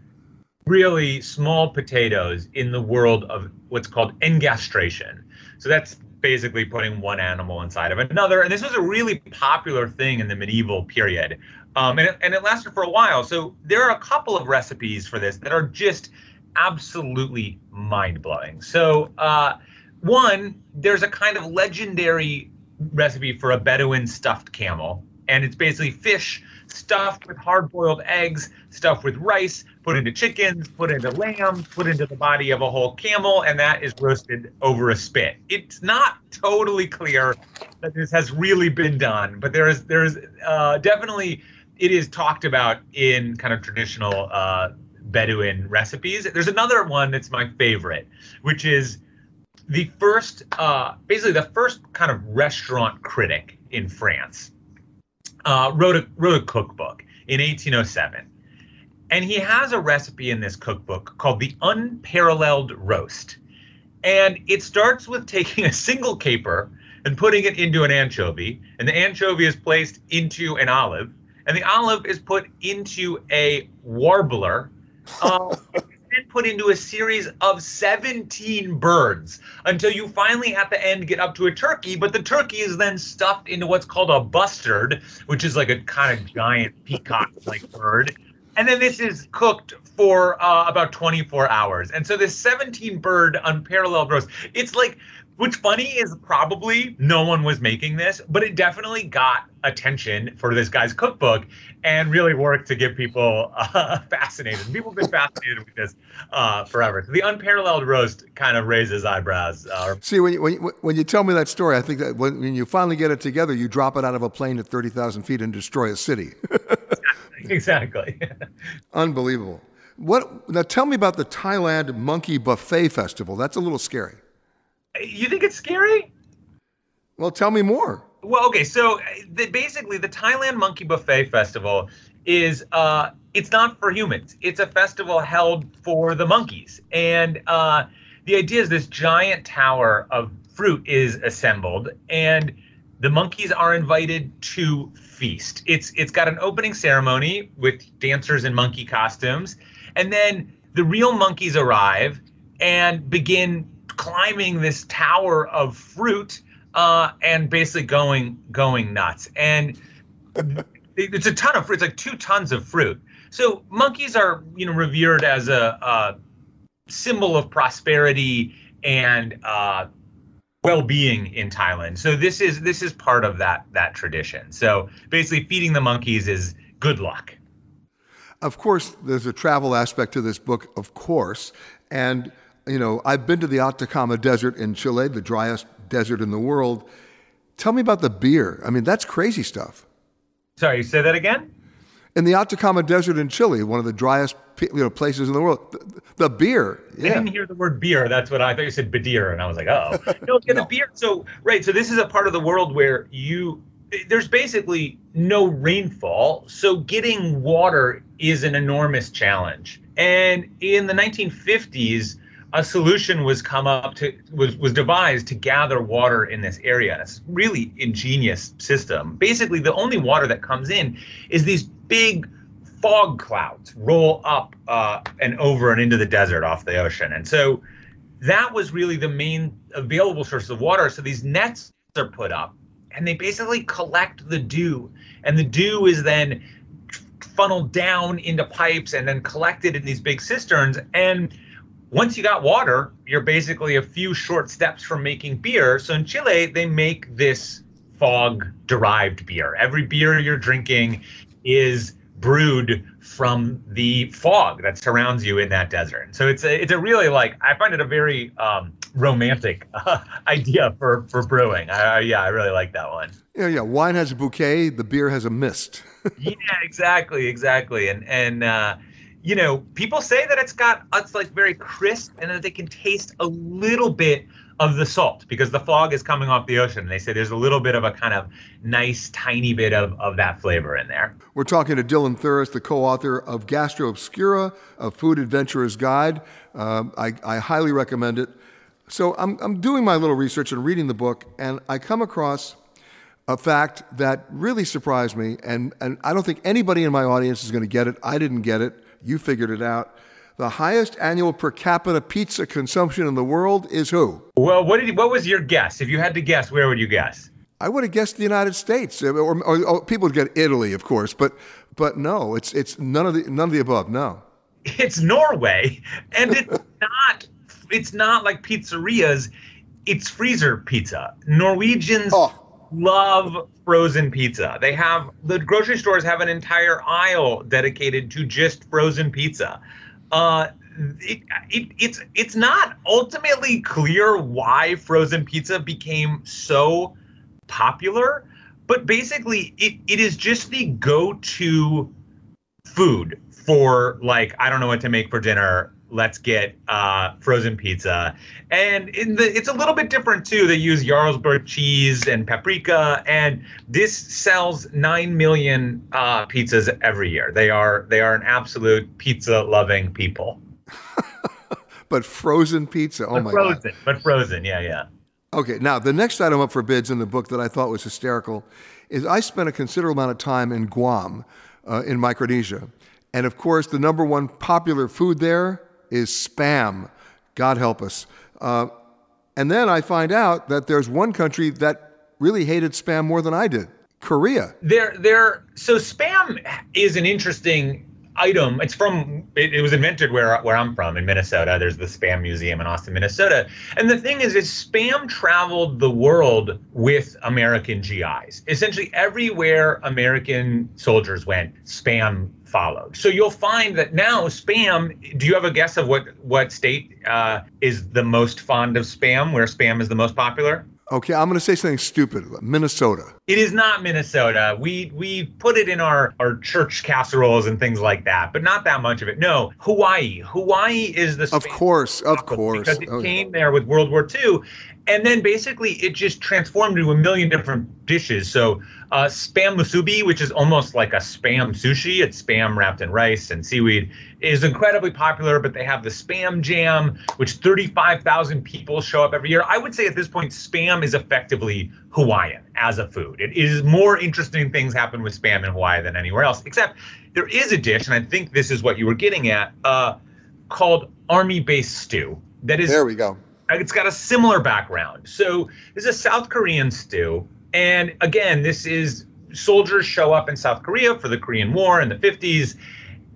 really small potatoes in the world of what's called engastration. So that's basically putting one animal inside of another. And this was a really popular thing in the medieval period. Um, and, it, and it lasted for a while. So there are a couple of recipes for this that are just absolutely mind-blowing. So uh, one, there's a kind of legendary recipe for a Bedouin stuffed camel, and it's basically fish stuffed with hard-boiled eggs, stuffed with rice, put into chickens, put into lamb, put into the body of a whole camel, and that is roasted over a spit. It's not totally clear that this has really been done, but there is there is uh, definitely it is talked about in kind of traditional uh, Bedouin recipes. There's another one that's my favorite, which is the first, uh, basically the first kind of restaurant critic in France uh, wrote a wrote a cookbook in eighteen oh seven. And he has a recipe in this cookbook called the Unparalleled Roast. And it starts with taking a single caper and putting it into an anchovy. And the anchovy is placed into an olive. And the olive is put into a warbler. Uh, and put into a series of seventeen birds until you finally at the end get up to a turkey, but the turkey is then stuffed into what's called a bustard, which is like a kind of giant peacock-like bird. And then this is cooked for uh, about twenty-four hours. And so this seventeen-bird unparalleled roast, it's like, what's funny is probably no one was making this, but it definitely got attention for this guy's cookbook and really worked to get people uh, fascinated. People have been fascinated with this uh, forever. So the unparalleled roast kind of raises eyebrows. Uh, See, when you, when you, when you tell me that story, I think that when, when you finally get it together, you drop it out of a plane at thirty thousand feet and destroy a city. Exactly. Unbelievable. What now? Tell me about the Thailand Monkey Buffet Festival. That's a little scary. You think it's scary? Well, tell me more. Well, okay. So the, basically, the Thailand Monkey Buffet Festival is uh, it's not for humans. It's a festival held for the monkeys, and uh, the idea is this giant tower of fruit is assembled, and the monkeys are invited to feast. It's it's got an opening ceremony with dancers in monkey costumes, and then the real monkeys arrive and begin climbing this tower of fruit uh, and basically going going nuts. And it's a ton of fruit. It's like two tons of fruit. So monkeys are you know revered as a, a symbol of prosperity and uh, well-being in Thailand. So this is this is part of that that tradition. So basically feeding the monkeys is good luck. Of course, there's a travel aspect to this book, of course. And, you know, I've been to the Atacama Desert in Chile, the driest desert in the world. Tell me about the beer. I mean, that's crazy stuff. Sorry, you say that again? In the Atacama Desert in Chile, one of the driest you know, places in the world, the, the beer. Yeah. I didn't hear the word beer. That's what I thought you said Badir, and I was like, oh. No, yeah, no. The beer. So, right, so this is a part of the world where you, there's basically no rainfall, so getting water is an enormous challenge. And in the nineteen fifties, a solution was come up to was was devised to gather water in this area. It's a really ingenious system. Basically, the only water that comes in is these big fog clouds roll up uh, and over and into the desert off the ocean. And so that was really the main available source of water. So these nets are put up and they basically collect the dew, and the dew is then funneled down into pipes and then collected in these big cisterns. And once you got water, you're basically a few short steps from making beer. So in Chile, they make this fog-derived beer. Every beer you're drinking is brewed from the fog that surrounds you in that desert. So it's a, it's a really like, I find it a very um, romantic uh, idea for, for brewing. Uh, yeah, I really like that one. Yeah, yeah. Wine has a bouquet, the beer has a mist. Yeah, exactly, exactly. And, and, uh, you know, people say that it's got, it's like very crisp and that they can taste a little bit of the salt because the fog is coming off the ocean. And they say there's a little bit of a kind of nice, tiny bit of, of that flavor in there. We're talking to Dylan Thuras, the co-author of Gastro Obscura, a food adventurer's guide. Um, I, I highly recommend it. So I'm, I'm doing my little research and reading the book, and I come across a fact that really surprised me. And, and I don't think anybody in my audience is going to get it. I didn't get it. You figured it out. The highest annual per capita pizza consumption in the world is who? Well, what did you, what was your guess? If you had to guess, where would you guess? I would have guessed the United States, or, or, or people would get Italy, of course. But but no, it's it's none of the none of the above. No, it's Norway, and it's not it's not like pizzerias. It's freezer pizza. Norwegians. Oh. Love frozen pizza. They have, the grocery stores have an entire aisle dedicated to just frozen pizza. Uh, it, it, it's it's not ultimately clear why frozen pizza became so popular, but basically it, it is just the go-to food for, like, I don't know what to make for dinner. let's get uh, frozen pizza. And in the, it's a little bit different, too. They use Jarlsberg cheese and paprika, and this sells nine million uh, pizzas every year. They are they are an absolute pizza-loving people. But frozen pizza, oh but my frozen, God. But frozen, yeah, yeah. Okay, now the next item up for bids in the book that I thought was hysterical is I spent a considerable amount of time in Guam, uh, in Micronesia. And of course, the number one popular food there is Spam. God help us. Uh, and then I find out that there's one country that really hated Spam more than I did, Korea. There, there. So Spam is an interesting item. It's from, it, it was invented where where I'm from in Minnesota. There's the Spam Museum in Austin, Minnesota. And the thing is, is Spam traveled the world with American G Is. Essentially everywhere American soldiers went, Spam followed. So you'll find that now Spam, do you have a guess of what, what state uh, is the most fond of Spam, where Spam is the most popular? Okay, I'm going to say something stupid. Minnesota. It is not Minnesota. We we put it in our, our church casseroles and things like that, but not that much of it. No, Hawaii. Hawaii is the Spam. Of course, of course. Because it oh. came there with World War Two. And then basically it just transformed into a million different dishes. So uh, Spam musubi, which is almost like a Spam sushi. It's Spam wrapped in rice and seaweed. It is incredibly popular, but they have the Spam jam, which thirty-five thousand people show up every year. I would say at this point, Spam is effectively Hawaiian as a food. It is more interesting things happen with Spam in Hawaii than anywhere else, except there is a dish, and I think this is what you were getting at, uh, called Army Base Stew. That is, there we go. It's got a similar background. So this is a South Korean stew. And again, this is soldiers show up in South Korea for the Korean War in the fifties,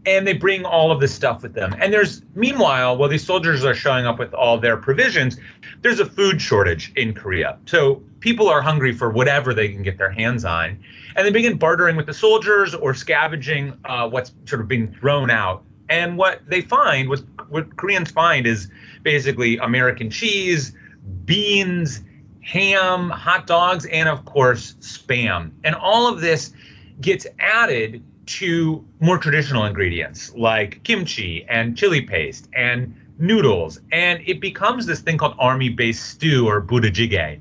and they bring all of this stuff with them. And there's, meanwhile, while these soldiers are showing up with all their provisions, there's a food shortage in Korea. So people are hungry for whatever they can get their hands on. And they begin bartering with the soldiers or scavenging uh, what's sort of being thrown out. And what they find, what, what Koreans find, is basically American cheese, beans, ham, hot dogs, and of course, Spam. And all of this gets added to more traditional ingredients like kimchi and chili paste and noodles. And it becomes this thing called army-based stew or budae jjigae.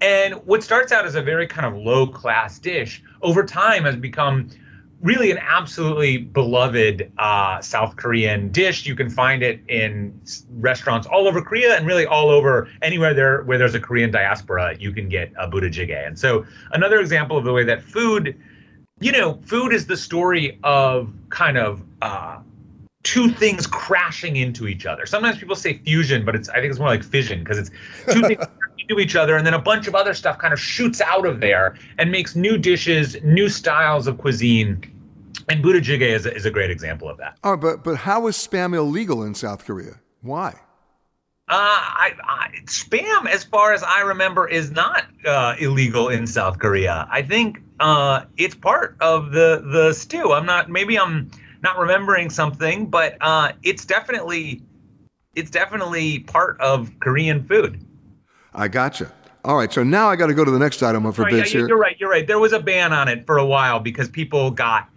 And what starts out as a very kind of low-class dish over time has become really an absolutely beloved uh, South Korean dish. You can find it in restaurants all over Korea, and really all over anywhere there where there's a Korean diaspora, you can get a budae jjigae. And so another example of the way that food, you know, food is the story of kind of uh, two things crashing into each other. Sometimes people say fusion, but it's I think it's more like fission, because it's two things to each other, and then a bunch of other stuff kind of shoots out of there and makes new dishes, new styles of cuisine. And budae jjigae is a, is a great example of that. Oh, but but how is Spam illegal in South Korea? Why? Uh, I, I, Spam, as far as I remember, is not uh, illegal in South Korea. I think uh, it's part of the, the stew. I'm not. Maybe I'm not remembering something, but uh, it's definitely it's definitely part of Korean food. I gotcha. All right, so now I got to go to the next item for bids here. You're right, you're right. There was a ban on it for a while because people got,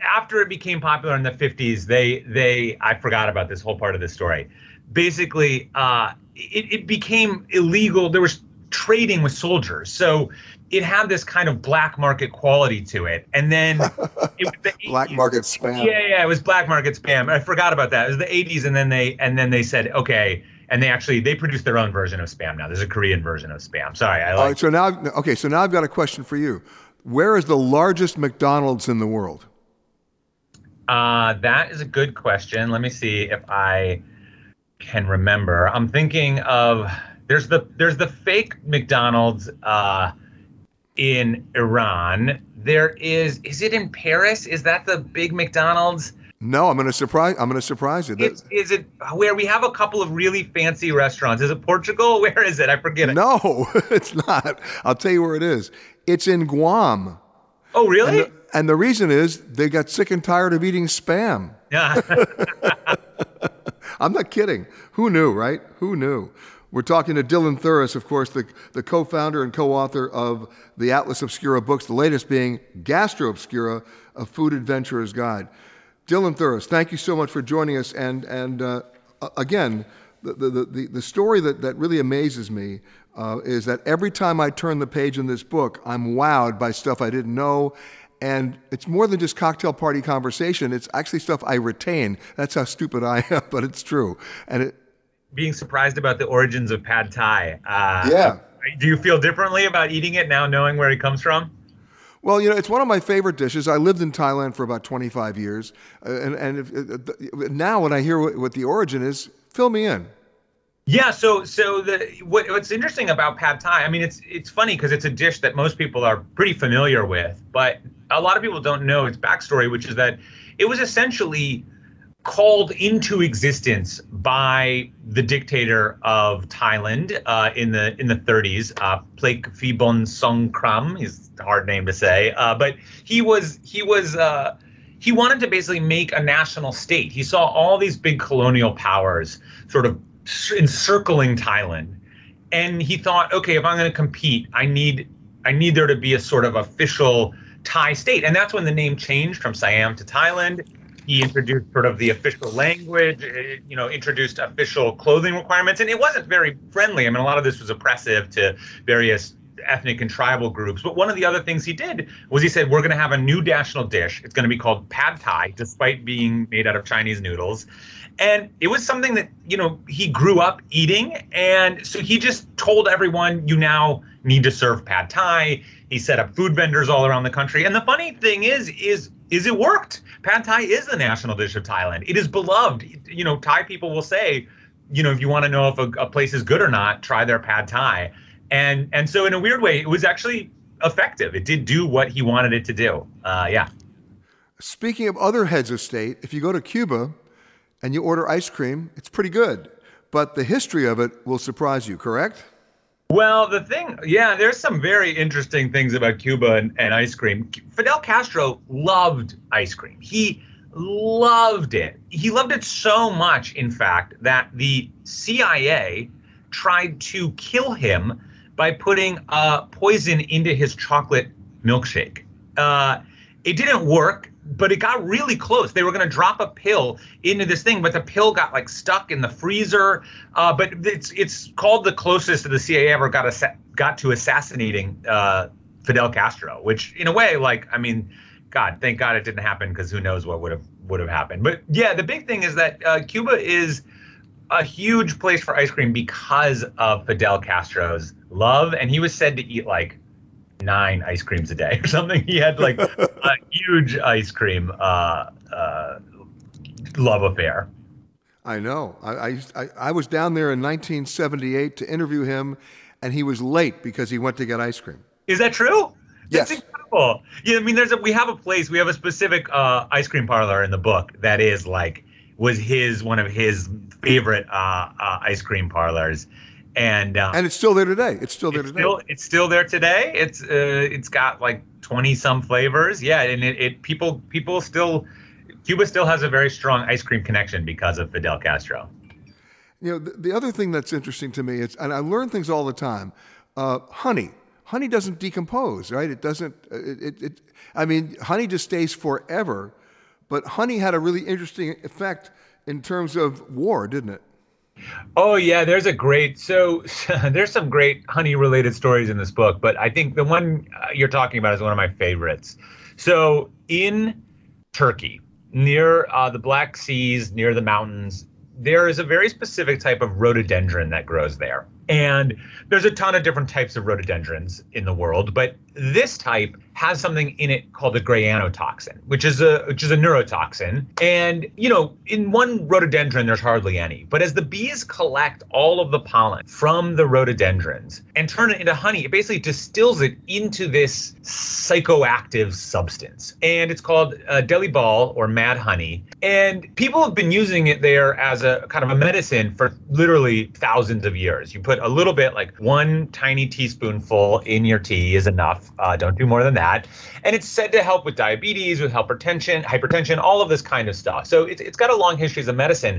after it became popular in the fifties, they, they I forgot about this whole part of the story. Basically, uh, it, it became illegal. There was trading with soldiers. So it had this kind of black market quality to it. And then it was the black eighties. Market Spam. Yeah, yeah, it was black market Spam. I forgot about that. It was the eighties, and then they and then they said, okay. And they actually, they produce their own version of Spam now. There's a Korean version of Spam. Sorry. I All right, so now, okay, so now I've got a question for you. Where is the largest McDonald's in the world? Uh, that is a good question. Let me see if I can remember. I'm thinking of, there's the there's the fake McDonald's uh, in Iran. There is, is it in Paris? Is that the big McDonald's? No, I'm going to surprise. I'm going to surprise you. Is, is it where we have a couple of really fancy restaurants? Is it Portugal? Where is it? I forget it. No, it's not. I'll tell you where it is. It's in Guam. Oh, really? And the, and the reason is they got sick and tired of eating Spam. Yeah. I'm not kidding. Who knew, right? Who knew? We're talking to Dylan Thuras, of course, the, the co-founder and co-author of the Atlas Obscura books, the latest being Gastro Obscura, A Food Adventurer's Guide. Dylan Thuras, thank you so much for joining us, and and uh, again, the the the, the story that, that really amazes me uh, is that every time I turn the page in this book, I'm wowed by stuff I didn't know. And it's more than just cocktail party conversation. It's actually stuff I retain. That's how stupid I am, but it's true. And it, being surprised about the origins of Pad Thai. Uh, yeah. Do you feel differently about eating it now, knowing where it comes from? Well, you know, it's one of my favorite dishes. I lived in Thailand for about twenty-five years. And, and if, now when I hear what, what the origin is, fill me in. Yeah, so so the what, what's interesting about Pad Thai, I mean, it's it's funny because it's a dish that most people are pretty familiar with, but a lot of people don't know its backstory, which is that it was essentially called into existence by the dictator of Thailand uh, in the in the thirties, uh, Plek Phibon Songkhram. Is a hard name to say, uh, but he was he was. Uh, He wanted to basically make a national state. He saw all these big colonial powers sort of encircling Thailand. And he thought, okay, if I'm going to compete, I need I need there to be a sort of official Thai state. And that's when the name changed from Siam to Thailand. He introduced sort of the official language, you know, introduced official clothing requirements. And it wasn't very friendly. I mean, a lot of this was oppressive to various ethnic and tribal groups. But one of the other things he did was he said, we're going to have a new national dish. It's going to be called Pad Thai, despite being made out of Chinese noodles. And it was something that, you know, he grew up eating. And so he just told everyone, you now need to serve Pad Thai. He set up food vendors all around the country. And the funny thing is, is, is it worked. Pad Thai is the national dish of Thailand. It is beloved. You know, Thai people will say, you know, if you want to know if a, a place is good or not, try their Pad Thai. And and so in a weird way, it was actually effective. It did do what he wanted it to do. Uh, yeah. Speaking of other heads of state, if you go to Cuba and you order ice cream, it's pretty good. But the history of it will surprise you, correct? Well, the thing, yeah, there's some very interesting things about Cuba and, and ice cream. Fidel Castro loved ice cream. He loved it. He loved it so much, in fact, that the C I A tried to kill him by putting uh, poison into his chocolate milkshake. Uh, it didn't work, but it got really close. They were going to drop a pill into this thing, but the pill got like stuck in the freezer. Uh, but it's it's called the closest that the C I A ever got assa- got to assassinating uh, Fidel Castro. Which, in a way, like I mean, God, thank God it didn't happen, because who knows what would have would have happened. But yeah, the big thing is that uh, Cuba is a huge place for ice cream because of Fidel Castro's love. And he was said to eat like nine ice creams a day or something. He had like a huge ice cream uh, uh, love affair. I know. I, I I was down there in nineteen seventy-eight to interview him, and he was late because he went to get ice cream. Is that true? That's yes. Incredible. Yeah, I mean, there's a, we have a place, we have a specific uh, ice cream parlor in the book that is like, was his, one of his favorite uh, uh, ice cream parlors, and uh, and it's still there today. It's still there it's today. Still, it's still there today. It's uh, it's got like twenty some flavors. Yeah, and it, it people people still Cuba still has a very strong ice cream connection because of Fidel Castro. You know, the, the other thing that's interesting to me is, and I learn things all the time. Uh, honey, honey doesn't decompose, right? It doesn't. It, it, it. I mean, honey just stays forever. But honey had a really interesting effect in terms of war, didn't it? Oh, yeah, there's a great, so, so there's some great honey-related stories in this book, but I think the one uh, you're talking about is one of my favorites. So in Turkey, near uh, the Black Seas, near the mountains, there is a very specific type of rhododendron that grows there. And there's a ton of different types of rhododendrons in the world, but this type has something in it called the grayanotoxin, which is a which is a neurotoxin. And, you know, in one rhododendron, there's hardly any. But as the bees collect all of the pollen from the rhododendrons and turn it into honey, it basically distills it into this psychoactive substance. And it's called uh, delibal, or mad honey. And people have been using it there as a kind of a medicine for literally thousands of years. You put a little bit, like one tiny teaspoonful in your tea is enough. Uh, don't do more than that. That. And it's said to help with diabetes, with hypertension, hypertension, all of this kind of stuff. So it's it's got a long history as a medicine.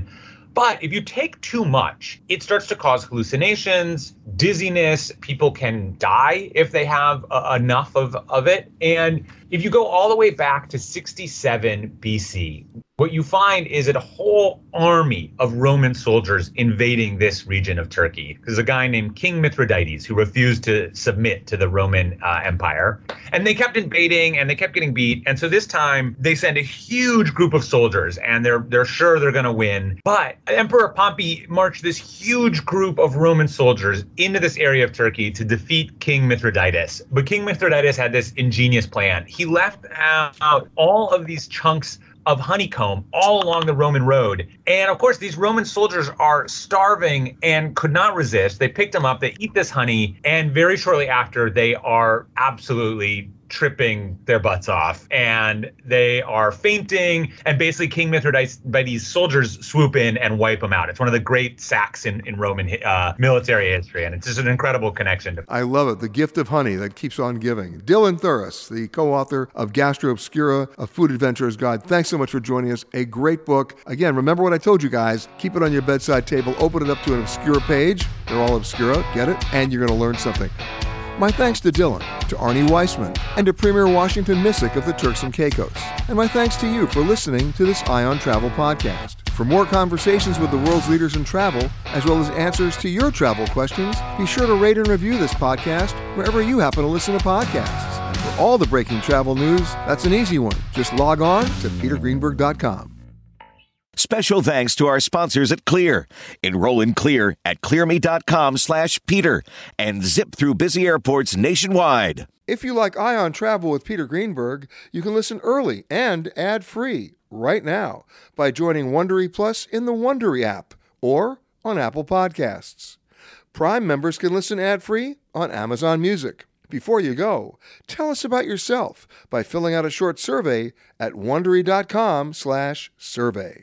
But if you take too much, it starts to cause hallucinations, dizziness. People can die if they have uh, enough of, of it. And if you go all the way back to sixty-seven B C, what you find is a whole army of Roman soldiers invading this region of Turkey. There's a guy named King Mithridates who refused to submit to the Roman uh, Empire. And they kept invading and they kept getting beat. And so this time they send a huge group of soldiers and they're they're sure they're going to win. But Emperor Pompey marched this huge group of Roman soldiers into this area of Turkey to defeat King Mithridates. But King Mithridates had this ingenious plan. He left out all of these chunks of honeycomb all along the Roman road. And of course, these Roman soldiers are starving and could not resist. They picked them up, they eat this honey, and very shortly after, they are absolutely tripping their butts off and they are fainting, and basically King Mithridates by these soldiers swoop in and wipe them out. It's one of the great sacks in, in Roman uh, military history, and it's just an incredible connection. To- I love it. The gift of honey that keeps on giving. Dylan Thuras, the co-author of Gastro Obscura, A Food Adventurer's Guide. Thanks so much for joining us. A great book. Again, remember what I told you guys. Keep it on your bedside table. Open it up to an obscure page. They're all obscura. Get it? And you're going to learn something. My thanks to Dylan, to Arnie Weissman, and to Premier Washington Misick of the Turks and Caicos. And my thanks to you for listening to this Eye on Travel podcast. For more conversations with the world's leaders in travel, as well as answers to your travel questions, be sure to rate and review this podcast wherever you happen to listen to podcasts. And for all the breaking travel news, that's an easy one. Just log on to peter greenberg dot com. Special thanks to our sponsors at Clear. Enroll in Clear at clear me dot com slash Peter and zip through busy airports nationwide. If you like Eye on Travel with Peter Greenberg, you can listen early and ad-free right now by joining Wondery Plus in the Wondery app or on Apple Podcasts. Prime members can listen ad-free on Amazon Music. Before you go, tell us about yourself by filling out a short survey at wondery dot com slash survey.